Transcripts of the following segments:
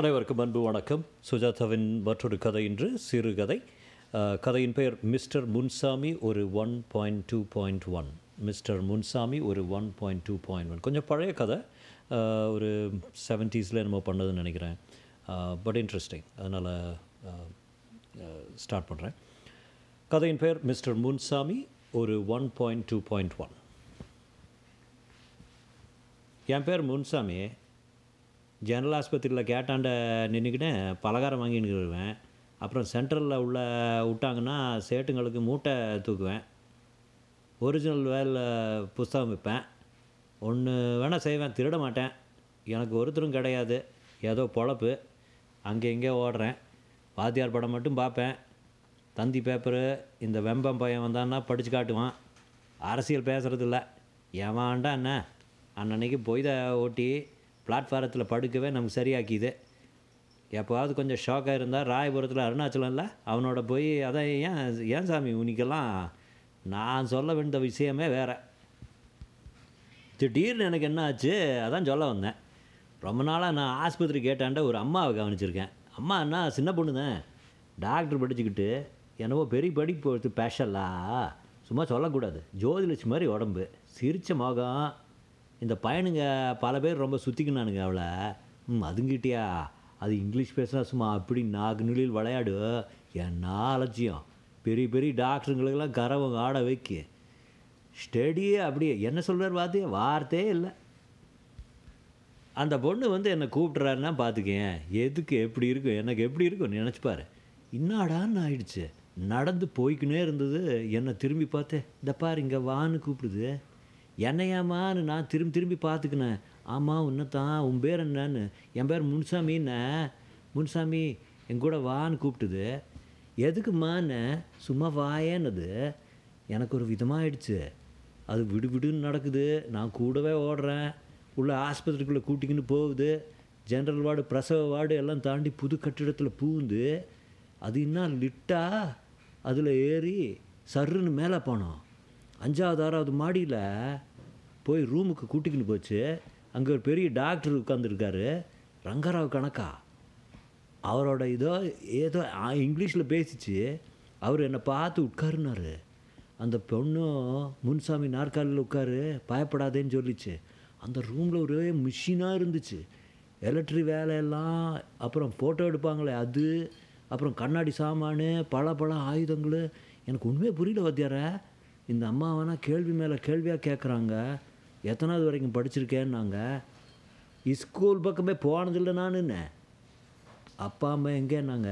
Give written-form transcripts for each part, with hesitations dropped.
அனைவருக்கும் அன்பு வணக்கம். சுஜாதாவின் மற்றொரு கதை இன்று சிறுகதை. கதையின் பெயர் மிஸ்டர் முன்சாமி ஒரு 1.2.1. மிஸ்டர் முன்சாமி ஒரு 1.2.1 கொஞ்சம் பழைய கதை, ஒரு 70s நம்ம பண்ணதுன்னு நினைக்கிறேன். பட் இன்ட்ரெஸ்டிங், அதனால் ஸ்டார்ட் பண்ணுறேன். கதையின் பெயர் மிஸ்டர் முன்சாமி ஒரு 1.2.1. என் பேர் முன்சாமி. ஜெனரல் ஆஸ்பத்திரியில் கேட்டாண்ட நின்றுக்கிட்டேன் பலகாரம் வாங்கின்னுக்குருவேன். அப்புறம் சென்ட்ரலில் உள்ள விட்டாங்கன்னா சேட்டுங்களுக்கு மூட்டை தூக்குவேன். ஒரிஜினல் வேலை புஸ்தகம் விற்பேன். ஒன்று வேணால் செய்வேன், திருட மாட்டேன். எனக்கு ஒருத்தரும் கிடையாது, ஏதோ பொழப்பு. அங்கே இங்கே ஓடுறேன். வாத்தியார் படம் மட்டும் பார்ப்பேன். தந்தி பேப்பரு இந்த வெம்பம் பையன் வந்தான்னா படித்து காட்டுவான். அரசியல் பேசுகிறதில்ல. ஏவாண்டா அண்ணா அன்னன்னைக்கு பொய்த ஓட்டி பிளாட்ஃபாரத்தில் படுக்கவே நமக்கு சரியாக்கிது. எப்போவாவது கொஞ்சம் ஷாக்காக இருந்தால் ராயபுரத்தில் அருணாச்சலம்ல அவனோட போய் அதான் ஏன் சாமி உனிக்கெல்லாம் நான் சொல்ல வேண்டிய விஷயமே வேறு. திடீர்னு எனக்கு என்ன ஆச்சு அதான் சொல்ல வந்தேன். ரொம்ப நாளாக நான் ஆஸ்பத்திரி கேட்டாண்ட ஒரு அம்மாவை கவனிச்சிருக்கேன். அம்மா அண்ணா சின்ன பொண்ணு தான், டாக்டர் படிச்சுக்கிட்டு என்னவோ பெரிய படிப்பு போகிறது ஸ்பெஷலாக சும்மா சொல்லக்கூடாது. ஜோதிலட்சுமி மாதிரி உடம்பு, சிரித்த முகம். இந்த பையனுங்க பல பேர் ரொம்ப சுற்றிக்கினானுங்க அவளை. அதுங்கிட்டியா அது இங்கிலீஷ் பேசுனா சும்மா அப்படி நாக்கு நிலையில் விளையாடு. என்ன அலட்சியம்! பெரிய பெரிய டாக்டருங்களுக்கெல்லாம் கரவங்க ஆட வைக்க ஸ்டெடியே அப்படியே என்ன சொல்கிறார் பார்த்து வார்த்தையே இல்லை. அந்த பொண்ணு என்னை கூப்பிட்றாருன்னா பார்த்துக்கேன் எதுக்கு எப்படி இருக்கும், எனக்கு எப்படி இருக்கும்னு நினச்சிப்பார். இன்னாடான்னு ஆயிடுச்சு. நடந்து போய்க்குன்னே இருந்தது. என்னை திரும்பி பார்த்தேன். இந்த பார் இங்கே வான்னு கூப்பிடுது. என்னையாமான்னு நான் திரும்பி பார்த்துக்கினேன். ஆமாம் உன்னைத்தான், உன் பேர் என்னன்னு. என் பேர் முன்சாமின்னு. முன்சாமி என் கூட வான்னு கூப்பிட்டுது. எதுக்குமான்னு சும்மா வாயேன்னது. எனக்கு ஒரு விதமாகிடுச்சு. அது விடுவிடுன்னு நடக்குது. நான் கூடவே ஓடுறேன். உள்ள ஆஸ்பத்திரிக்குள்ளே கூட்டிக்கின்னு போகுது. ஜென்ரல் வார்டு, பிரசவ வார்டு எல்லாம் தாண்டி புது கட்டிடத்தில் பூந்து அது இன்னும் லிட்டா அதில் ஏறி சர்ன்னு மேலே போனோம். 5வது 6வது மாடியில் போய் ரூமுக்கு கூட்டிக்கின்னு போச்சு. அங்கே ஒரு பெரிய டாக்டர் உட்காந்துருக்காரு. ரங்காராவ் கணக்கா அவரோட ஏதோ இங்கிலீஷில் பேசிச்சு. அவர் என்னை பார்த்து உட்காருனார். அந்த பொண்ணும் முன்சாமி நாற்காலியில் உட்காரு பயப்படாதேன்னு சொல்லிச்சு. அந்த ரூமில் ஒரே மிஷினாக இருந்துச்சு. எலக்ட்ரிக் வேலையெல்லாம், அப்புறம் ஃபோட்டோ எடுப்பாங்களே அது, அப்புறம் கண்ணாடி சாமான், பல ஆயுதங்கள். எனக்கு ஒன்றுமே புரியல வாத்தியார. இந்த அம்மா வேணால் கேள்வி மேலே கேள்வியாக கேட்குறாங்க. எத்தனாவது வரைக்கும் படிச்சிருக்கேன்னாங்க. ஸ்கூல் பக்கமே போனதில்லை நானுன்னு. அப்பா அம்மா எங்கேன்னாங்க.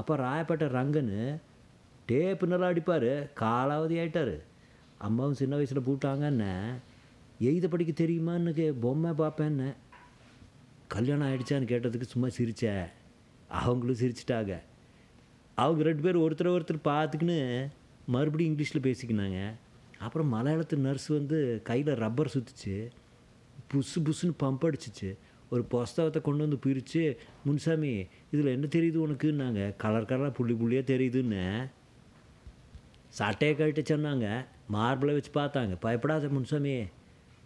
அப்பா ராயப்பேட்டை ரங்கன்னு டேப்பு நல்லா அடிப்பார், காலாவதி ஆகிட்டார். அம்மாவும் சின்ன வயசில் போட்டாங்கன்னு. எய்த படிக்க தெரியுமான்னு பொம்மை பார்ப்பேன்னு. கல்யாணம் ஆகிடுச்சான்னு கேட்டதுக்கு சும்மா சிரித்தேன். அவங்களும் சிரிச்சிட்டாங்க. அவங்க 2 பேர் ஒருத்தர் பார்த்துக்கின்னு மறுபடியும் இங்கிலீஷில் பேசிக்கினாங்க. அப்புறம் மலையாளத்து நர்ஸ் கையில் ரப்பர் சுற்றிச்சு. புசு புசுன்னு பம்ப் அடிச்சிச்சு. ஒரு புஸ்தகத்தை கொண்டு பிரித்து முன்சாமி இதில் என்ன தெரியுது உனக்குன்னாங்க. கலர் கலராக புள்ளியாக தெரியுதுன்னு. சட்டையை கழட்ட சொன்னாங்க. மார்பிளை வச்சு பார்த்தாங்க. பயப்படாத முன்சாமி,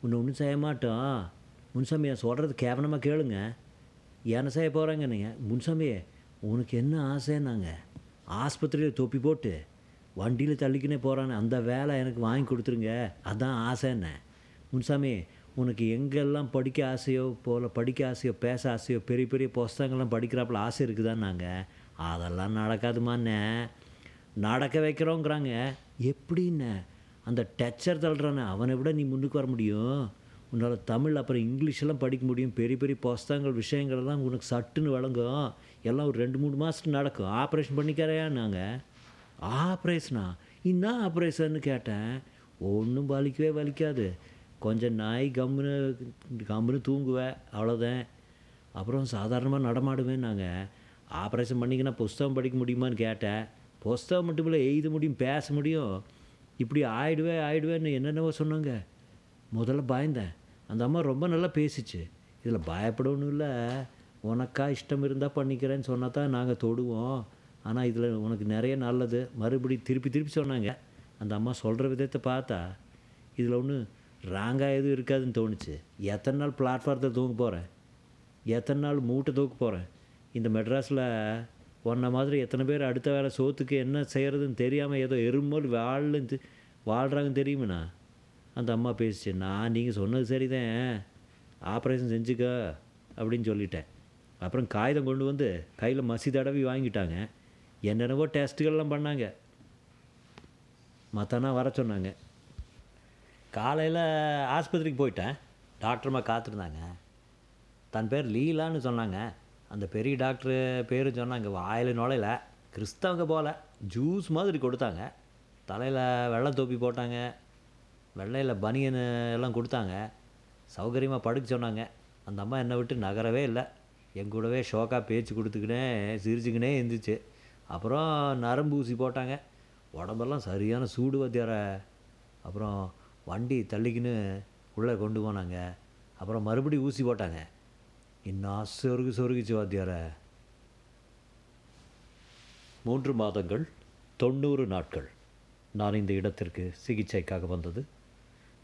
உன்னை ஒன்றும் செய்ய மாட்டோம். முன்சாமி நான் சொல்கிறது கேவலமாக கேளுங்க. என்ன செய்ய போகிறாங்க நீங்கள்? முன்சாமி உனக்கு என்ன ஆசைன்னாங்க. ஆஸ்பத்திரியில் தொப்பி போட்டு வண்டியில் தள்ளிக்கினே போகிறான்னு அந்த வேலை எனக்கு வாங்கி கொடுத்துருங்க, அதான் ஆசைன்னு. முன்சாமி உனக்கு எங்கெல்லாம் படிக்க ஆசையோ பேச ஆசையோ பெரிய பெரிய புஸ்தகங்கள்லாம் படிக்கிறாப்புல ஆசை இருக்குதான்னாங்க. அதெல்லாம் நடக்காதுமாண்ணே. நடக்க வைக்கிறோங்கிறாங்க. எப்படின்னு அந்த டச்சர் தள்ளுறானே அவனை விட நீ முன்னுக்கு வர முடியும். உன்னால் தமிழ் அப்புறம் இங்கிலீஷெல்லாம் படிக்க முடியும். பெரிய பெரிய புஸ்தகங்கள் விஷயங்கள்லாம் உனக்கு சட்டுன்னு விளங்கும். எல்லாம் ஒரு 2-3 மாதத்துக்கு நடக்கும். ஆப்ரேஷன் பண்ணிக்கிறேன்னாங்க. ஆப்ரேஷனா இன்னா ஆப்ரேஷன்னு கேட்டேன். ஒன்றும் வலிக்காது. கொஞ்சம் நாய் கம்முன்னு தூங்குவேன், அவ்வளோதான். அப்புறம் சாதாரணமாக நடமாடுவேன் நாங்கள். ஆப்ரேஷன் பண்ணிக்கினா புஸ்தகம் படிக்க முடியுமான்னு கேட்டேன். புஸ்தகம் மட்டும் இல்லை, எழுத முடியும், பேச முடியும். இப்படி ஆயிடுவேன்னு என்னென்னவோ சொன்னாங்க. முதல்ல பயந்தேன். அந்த அம்மா ரொம்ப நல்லா பேசிச்சு. இதில் பயப்படணும் இல்லை. உனக்கா இஷ்டம் இருந்தால் பண்ணிக்கிறேன்னு சொன்னால் தான் நாங்கள் தொடுவோம். ஆனால் இதில் உனக்கு நிறைய நல்லது மறுபடி திருப்பி சொன்னாங்க. அந்த அம்மா சொல்கிற விதத்தை பார்த்தா இதில் ஒன்று ராங்காக எதுவும் இருக்காதுன்னு தோணுச்சு. எத்தனை நாள் பிளாட்ஃபாரத்தை தூக்க போகிறேன், எத்தனை நாள் மூட்டை தூக்க போகிறேன், இந்த மெட்ராஸில் ஒன்றை மாதிரி எத்தனை பேர் அடுத்த வேலை சோத்துக்கு என்ன செய்கிறதுன்னு தெரியாமல் ஏதோ எறும்போல் வாழ்கிறாங்கன்னு தெரியுமண்ணா. அந்த அம்மா பேசிச்சு, நான் நீங்கள் சொன்னது சரி தான், ஆப்ரேஷன் செஞ்சுக்க அப்படின்னு சொல்லிட்டேன். அப்புறம் காகிதம் கொண்டு வந்து கையில் மசி தடவி வாங்கிட்டாங்க. என்னென்னவோ டெஸ்ட்டுகள்லாம் பண்ணாங்க, மத்தானா வர சொன்னாங்க. காலையில் ஆஸ்பத்திரிக்கு போயிட்டேன். டாக்டர்மா காத்திருந்தாங்க. தன் பேர் லீலான்னு சொன்னாங்க. அந்த பெரிய டாக்டரு பேரும் சொன்னாங்க. வாயில் நுழையில கிறிஸ்தவங்க போல் ஜூஸ் மாதிரி கொடுத்தாங்க. தலையில் வெள்ளை தொப்பி போட்டாங்க, வெள்ளையில் பனியன் எல்லாம் கொடுத்தாங்க. சௌகரியமாக படுக்க சொன்னாங்க. அந்த அம்மா என்னை விட்டு நகரவே இல்லை. என் கூடவே ஷோக்காக பேச்சு கொடுத்துக்கினே சிரிச்சுக்கினே இருந்துச்சு. அப்புறம் நரம்பு ஊசி போட்டாங்க. உடம்பெல்லாம் சரியான சூடு வத்தியார. அப்புறம் வண்டி தள்ளிக்கின்னு உள்ளே கொண்டு போனாங்க. அப்புறம் மறுபடி ஊசி போட்டாங்க. இன்னும் சொருகிச்சு வாத்தியார. 3 மாதங்கள் 90 நாட்கள் நான் இந்த இடத்திற்கு சிகிச்சைக்காக வந்தது.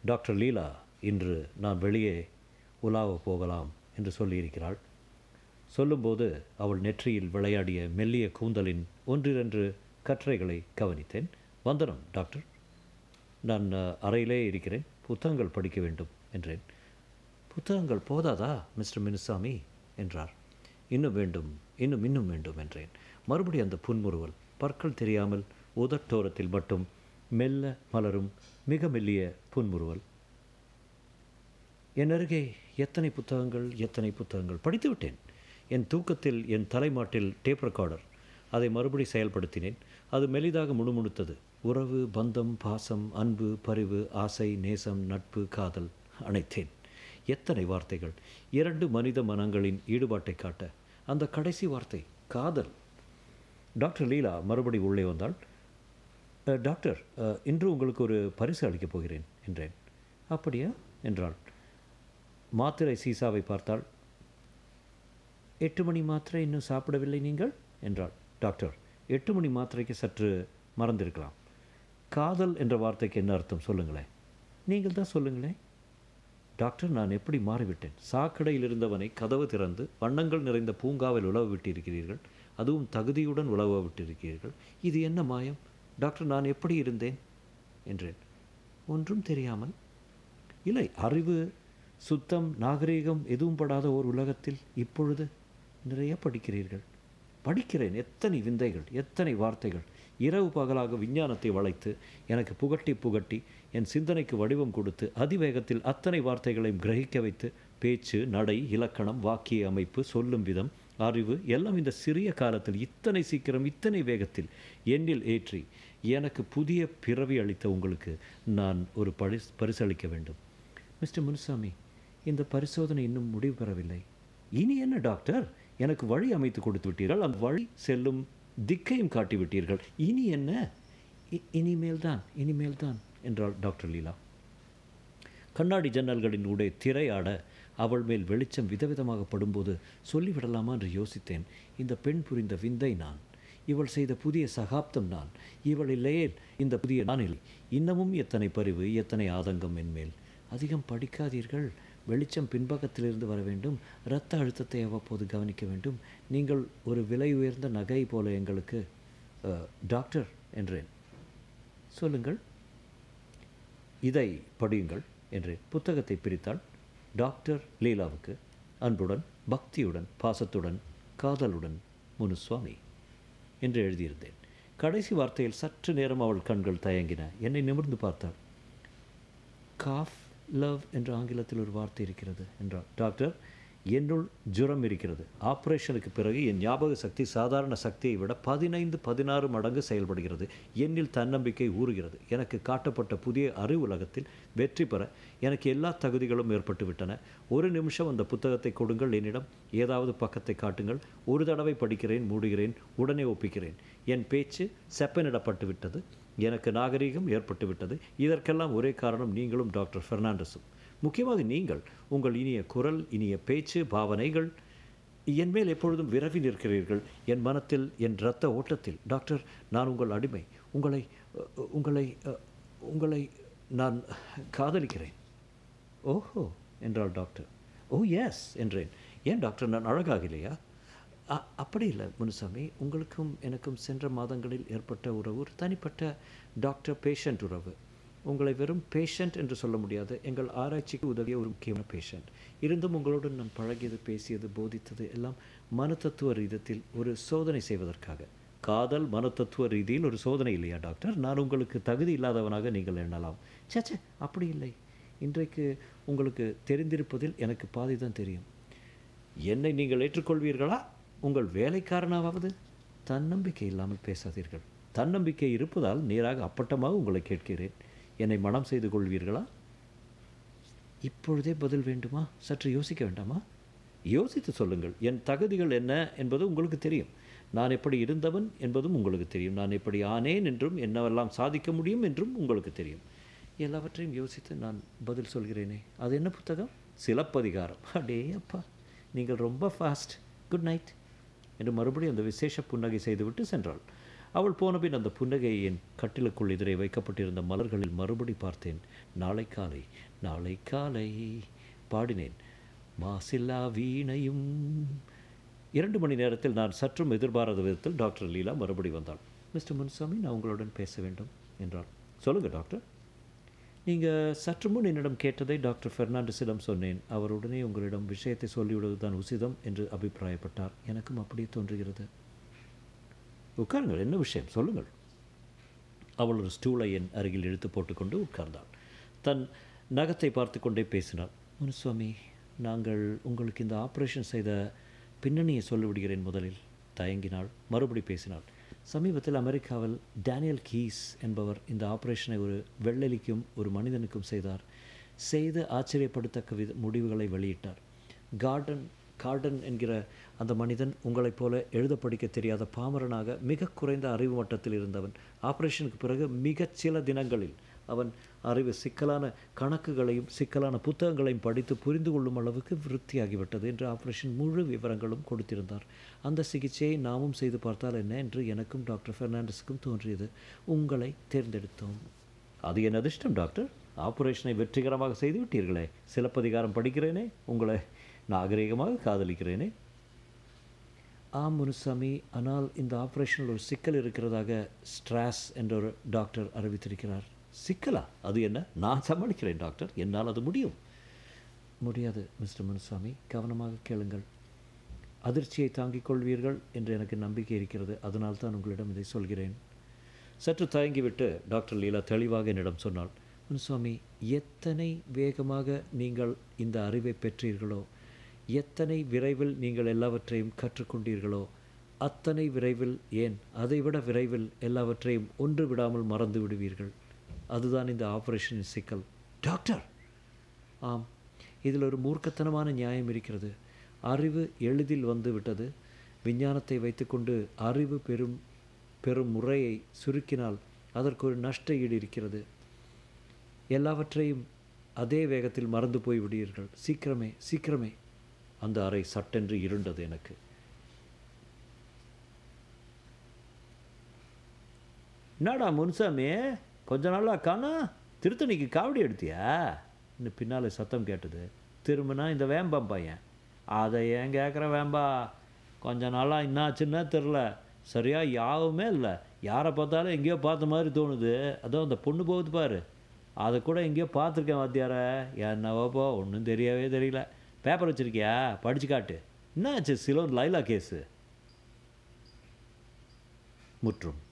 டாக்டர் லீலா இன்று நான் வெளியே உலாவ போகலாம் என்று சொல்லியிருக்கிறாள். சொல்லும்போது அவள் நெற்றியில் விளையாடிய மெல்லிய கூந்தலின் 1-2 கற்றைகளை கவனித்தேன். வந்தனம் டாக்டர், நான் அறையிலே இருக்கிறேன், புத்தகங்கள் படிக்க வேண்டும் என்றேன். புத்தகங்கள் போதாதா மிஸ்டர் முன்சாமி என்றார். இன்னும் வேண்டும், இன்னும் வேண்டும் என்றேன். மறுபடி அந்த புன்முறுவல். பற்கள் தெரியாமல் உதட்டோரத்தில் மட்டும் மெல்ல மலரும் மிக மெல்லிய புன்முறுவல். என் அருகே எத்தனை புத்தகங்கள் படித்துவிட்டேன். என் தூக்கத்தில் என் தலைமாட்டில் டேப் ரெக்கார்டர். அதை மறுபடி செயல்படுத்தினேன். அது மெலிதாக முணுமுணுத்தது. உறவு, பந்தம், பாசம், அன்பு, பரிவு, ஆசை, நேசம், நட்பு, காதல் அனைத்தேன். எத்தனை வார்த்தைகள். 2 மனித மனங்களின் ஈடுபாட்டை காட்ட அந்த கடைசி வார்த்தை காதல். டாக்டர் லீலா மறுபடி உள்ளே வந்தாள். டாக்டர், இன்று உங்களுக்கு ஒரு பரிசு அளிக்கப் போகிறேன் என்றேன். அப்படியா என்றாள். மாத்திரை சீசாவை பார்த்தாள். 8 மணி மாத்திரை இன்னும் சாப்பிடவில்லை நீங்கள் என்றாள். டாக்டர், 8 மணி மாத்திரைக்கு சற்று மறந்திருக்கலாம். காதல் என்ற வார்த்தைக்கு என்ன அர்த்தம் சொல்லுங்களேன். நீங்கள் தான் சொல்லுங்களேன். டாக்டர், நான் எப்படி மாறிவிட்டேன். சாக்கடையில் இருந்தவனை கதவு திறந்து வண்ணங்கள் நிறைந்த பூங்காவில் உலவ விட்டிருக்கிறீர்கள். அதுவும் தகுதியுடன் உலவ விட்டிருக்கிறீர்கள். இது என்ன மாயம் டாக்டர். நான் எப்படி இருந்தேன் என்றேன். ஒன்றும் தெரியாமல். இல்லை, அறிவு, சுத்தம், நாகரீகம் எதுவும் படாத ஒரு உலகத்தில் இப்பொழுது நிறைய படிக்கிறீர்கள். படிக்கிறேன். எத்தனை விந்தைகள், எத்தனை வார்த்தைகள். இரவு பகலாக விஞ்ஞானத்தை வளைத்து எனக்கு புகட்டி என் சிந்தனைக்கு வடிவம் கொடுத்து அதிவேகத்தில் அத்தனை வார்த்தைகளையும் கிரகிக்க வைத்து பேச்சு, நடை, இலக்கணம், வாக்கிய அமைப்பு, சொல்லும் விதம், அறிவு எல்லாம் இந்த சிறிய காலத்தில் இத்தனை சீக்கிரம் இத்தனை வேகத்தில் எண்ணில் ஏற்றி எனக்கு புதிய பிறவி அளித்த உங்களுக்கு நான் ஒரு பரிசளிக்க வேண்டும். மிஸ்டர் முன்சாமி, இந்த பரிசோதனை இன்னும் முடிவு பெறவில்லை. இனி என்ன டாக்டர், எனக்கு வழி அமைத்து கொடுத்து விட்டீர்கள். அந்த வழி செல்லும் திக்கையும் காட்டி விட்டீர்கள். இனி என்ன? இனிமேல்தான் என்றாள் டாக்டர் லீலா. கண்ணாடி ஜன்னல்களின் உடைய திரையாட அவள் மேல் வெளிச்சம் விதவிதமாக படும்போது சொல்லிவிடலாமா என்று யோசித்தேன். இந்த பெண் புரிந்த விந்தை நான், இவள் செய்த புதிய சகாப்தம் நான், இவள் இல்லையே இந்த புதிய நானில் இன்னமும் எத்தனை பரிவு, எத்தனை ஆதங்கம் என்மேல். அதிகம் படிக்காதீர்கள். வெளிச்சம் பின்பக்கத்திலிருந்து வர வேண்டும். இரத்த அழுத்தத்தை அவ்வப்போது கவனிக்க வேண்டும். நீங்கள் ஒரு விலை உயர்ந்த நகை போல எங்களுக்கு. டாக்டர் என்றேன். சொல்லுங்கள். இதை படியுங்கள் என்றேன். புத்தகத்தை பிரித்தாள். டாக்டர் லீலாவுக்கு அன்புடன், பக்தியுடன், பாசத்துடன், காதலுடன் முனுசுவாமி என்று எழுதியிருந்தேன். கடைசி வார்த்தையில் சற்று நேரம் அவள் கண்கள் தயங்கின. என்னை நிமிர்ந்து பார்த்தாள். காஃப் லவ் என்ற ஆங்கிலத்தில் ஒரு வார்த்தை இருக்கிறது என்றார். டாக்டர், என்னுள் ஜுரம் இருக்கிறது. ஆப்ரேஷனுக்கு பிறகு என் ஞாபக சக்தி சாதாரண சக்தியை விட 15-16 மடங்கு செயல்படுகிறது. என்னில் தன்னம்பிக்கை ஊறுகிறது. எனக்கு காட்டப்பட்ட புதிய அறிவு உலகத்தில் வெற்றி பெற எனக்கு எல்லா தகுதிகளும் ஏற்பட்டு விட்டன. ஒரு நிமிஷம் அந்த புத்தகத்தை கொடுங்கள். என்னிடம் ஏதாவது பக்கத்தை காட்டுங்கள். ஒரு தடவை படிக்கிறேன், மூடுகிறேன், உடனே ஒப்பிக்கிறேன். என் பேச்சு செப்பனிடப்பட்டு விட்டது. எனக்கு நாகரீகம் ஏற்பட்டு விட்டது. இதற்கெல்லாம் ஒரே காரணம் நீங்களும் டாக்டர் பெர்னாண்டஸும். முக்கியமாக நீங்கள். உங்கள் இனிய குரல், இனிய பேச்சு, பாவனைகள் என் மேல் எப்பொழுதும் விரவி நிற்கிறீர்கள். என் மனத்தில், என் இரத்த ஓட்டத்தில். டாக்டர், நான் உங்கள் அடிமை. உங்களை நான் காதலிக்கிறேன். ஓஹோ என்றாள் டாக்டர். ஓ எஸ் என்றேன். ஏன் டாக்டர், நான் அழகாக இல்லையா? அப்படி இல்லை முனுசாமி, உங்களுக்கும் எனக்கும் சென்ற மாதங்களில் ஏற்பட்ட உறவு ஒரு தனிப்பட்ட டாக்டர் பேஷண்ட் உறவு. உங்களை வெறும் பேஷண்ட் என்று சொல்ல முடியாது, எங்கள் ஆராய்ச்சிக்கு உதவிய ஒரு முக்கியமான பேஷண்ட். இருந்தும் உங்களோடு நான் பழகியது, பேசியது, போதித்தது எல்லாம் மனத்தத்துவ ரீதியில் ஒரு சோதனை செய்வதற்காக. காதல் மனத்தத்துவ ரீதியில் ஒரு சோதனை இல்லையா டாக்டர்? நான் உங்களுக்கு தகுதி இல்லாதவனாக நீங்கள் எண்ணலாம். சேச்சே, அப்படி இல்லை. இன்றைக்கு உங்களுக்கு தெரிந்திருப்பதில் எனக்கு பாதிதான் தெரியும். என்னை நீங்கள் ஏற்றுக்கொள்வீர்களா? உங்கள் வேலைக்காரனாவது? தன்னம்பிக்கை இல்லாமல் பேசாதீர்கள். தன்னம்பிக்கை இருப்பதால் நேராக அப்பட்டமாக உங்களை கேட்கிறேன். என்னை மனம் செய்து கொள்வீர்களா? இப்பொழுதே பதில் வேண்டுமா? சற்று யோசிக்க வேண்டாமா? யோசித்து சொல்லுங்கள். என் தகுதிகள் என்ன என்பது உங்களுக்கு தெரியும். நான் எப்படி இருந்தவன் என்பதும் உங்களுக்கு தெரியும். நான் எப்படி ஆனேன் என்றும் என்னவெல்லாம் சாதிக்க முடியும் என்றும் உங்களுக்கு தெரியும். எல்லாவற்றையும் யோசித்து நான் பதில் சொல்கிறேனே. அது என்ன புத்தகம்? சிலப்பதிகாரம். அடே அப்பா, நீங்கள் ரொம்ப ஃபாஸ்ட். குட் நைட் என்று மறுபடியும் அந்த விசேஷ புன்னகை செய்துவிட்டு சென்றாள். அவள் போனபின் அந்த புன்னகையை என் கட்டிலுக்குள் எதிரே வைக்கப்பட்டிருந்த மலர்களில் மறுபடி பார்த்தேன். நாளை காலை, நாளை காலை பாடினேன். மாசில்லா வீணையும். 2 மணி நேரத்தில் நான் சற்றும் எதிர்பாராத விதத்தில் டாக்டர் லீலா மறுபடி வந்தாள். மிஸ்டர் முன்சாமி, நான் உங்களுடன் பேச வேண்டும் என்றாள். சொல்லுங்கள் டாக்டர். நீங்கள் சற்று முன் என்னிடம் கேட்டதை டாக்டர் ஃபெர்னாண்டஸிடம் சொன்னேன். அவர் உடனே உங்களிடம் விஷயத்தை சொல்லிவிடுவது தான் உசிதம் என்று அபிப்பிராயப்பட்டார். எனக்கும் அப்படியே தோன்றுகிறது. உட்காருங்கள், என்ன விஷயம் சொல்லுங்கள். அவள் ஒரு ஸ்டூலை என் அருகில் இழுத்து போட்டுக்கொண்டு உட்கார்ந்தாள். தன் நகத்தை பார்த்து கொண்டே பேசினாள். முனுசாமி, நாங்கள் உங்களுக்கு இந்த ஆப்ரேஷன் செய்த பின்னணியை சொல்லிவிடுகிறேன். முதலில் தயங்கினாள். மறுபடி பேசினாள். சமீபத்தில் அமெரிக்காவில் டானியல் கீஸ் என்பவர் இந்த ஆப்ரேஷனை ஒரு வெள்ளெலிக்கும் ஒரு மனிதனுக்கும் செய்தார். செய்து ஆச்சரியப்படுத்தக்க முடிவுகளை வெளியிட்டார். கார்டன் என்கிற அந்த மனிதன் உங்களைப் போல எழுத படிக்க தெரியாத பாமரனாக மிக குறைந்த அறிவு மட்டத்தில் இருந்தவன். ஆப்ரேஷனுக்கு பிறகு மிகச் சில தினங்களில் அவன் அறிவு சிக்கலான கணக்குகளையும் சிக்கலான புத்தகங்களையும் படித்து புரிந்து கொள்ளும் அளவுக்கு விருத்தியாகிவிட்டது என்று ஆப்ரேஷன் முழு விவரங்களும் கொடுத்திருந்தார். அந்த சிகிச்சையை நாமும் செய்து பார்த்தால் என்ன என்று எனக்கும் டாக்டர் ஃபெர்னாண்டஸுக்கும் தோன்றியது. உங்களை தேர்ந்தெடுத்தோம். அது என் அதிர்ஷ்டம் டாக்டர். ஆப்ரேஷனை வெற்றிகரமாக செய்துவிட்டீர்களே. சிலப்பதிகாரம் படிக்கிறேனே, உங்களை நாகரிகமாக காதலிக்கிறேனே. ஆம் முனுசாமி, ஆனால் இந்த ஆப்ரேஷனில் ஒரு சிக்கல் இருக்கிறதாக ஸ்ட்ராஸ் என்ற ஒரு டாக்டர் அறிவித்திருக்கிறார். சிக்கலா? அது என்ன? நான் சமாளிக்கிறேன் டாக்டர். என்னால் அது முடியும். முடியாது மிஸ்டர் முனுசாமி. கவனமாக கேளுங்கள். அதிர்ச்சியை தாங்கிக் கொள்வீர்கள் என்று எனக்கு நம்பிக்கை இருக்கிறது. அதனால்தான் உங்களிடம் இதை சொல்கிறேன். சற்று தயங்கிவிட்டு டாக்டர் லீலா தெளிவாக என்னிடம் சொன்னாள். முனுசாமி, எத்தனை வேகமாக நீங்கள் இந்த அறிவை பெற்றீர்களோ, எத்தனை விரைவில் நீங்கள் எல்லாவற்றையும் கற்றுக்கொண்டீர்களோ, அத்தனை விரைவில், ஏன் அதைவிட விரைவில் எல்லாவற்றையும் ஒன்று விடாமல் மறந்து விடுவீர்கள். அதுதான் இந்த ஆப்ரேஷனின் சிக்கல் டாக்டர். ஆம், இதில் ஒரு மூர்க்கத்தனமான நியாயம் இருக்கிறது. அறிவு எளிதில் வந்துவிட்டது. விஞ்ஞானத்தை வைத்துக்கொண்டு அறிவு பெரும் முறையை சுருக்கினால் அதற்கு ஒரு நஷ்ட ஈடு இருக்கிறது. எல்லாவற்றையும் அதே வேகத்தில் மறந்து போய்விடுவீர்கள். சீக்கிரமே சீக்கிரமே. அந்த அறை சட்டென்று இருண்டது. எனக்கு என்னடா முன்சாமி, கொஞ்ச நாளாக காணா, திருத்தணிக்கு காவடி எடுத்தியா? இன்னும் பின்னால் சத்தம் கேட்டது. திரும்பினா இந்த வேம்பான் பையன். அதை ஏன் கேட்குற வேம்பா? கொஞ்ச நாளாக என்னாச்சுன்னா தெரில. சரியாக யாவுமே இல்லை. யாரை பார்த்தாலும் எங்கேயோ பார்த்த மாதிரி தோணுது. அதுவும் அந்த பொண்ணு போகுது பாரு, அதை கூட எங்கேயோ பார்த்துருக்கேன் வாத்தியார. என்னவோப்போ ஒன்றும் தெரியவே தெரியல. பேப்பர் வச்சுருக்கியா? படித்து காட்டு. என்னாச்சு சிலோன் லைலா கேஸு? முற்றும்.